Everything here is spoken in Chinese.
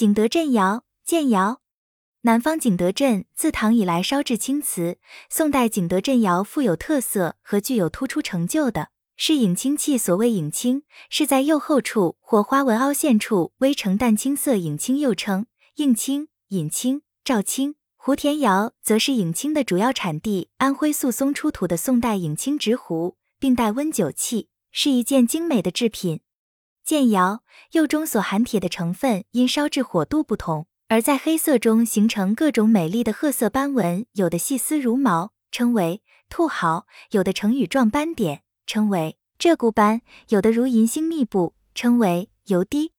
景德镇窑，建窑。南方景德镇自唐以来烧制青瓷，宋代景德镇窑富有特色和具有突出成就的是影青器。所谓影青，是在釉厚处或花纹凹陷处微呈淡青色，影青又称映青、引青、照青。湖田窑则是影青的主要产地，安徽宿松出土的宋代影青执壶，并带温酒器，是一件精美的制品。建窑，釉中所含铁的成分因烧制火度不同，而在黑色中形成各种美丽的褐色斑纹，有的细丝如毛，称为兔毫；有的呈羽状斑点，称为鹧鸪斑；有的如银星密布，称为油滴。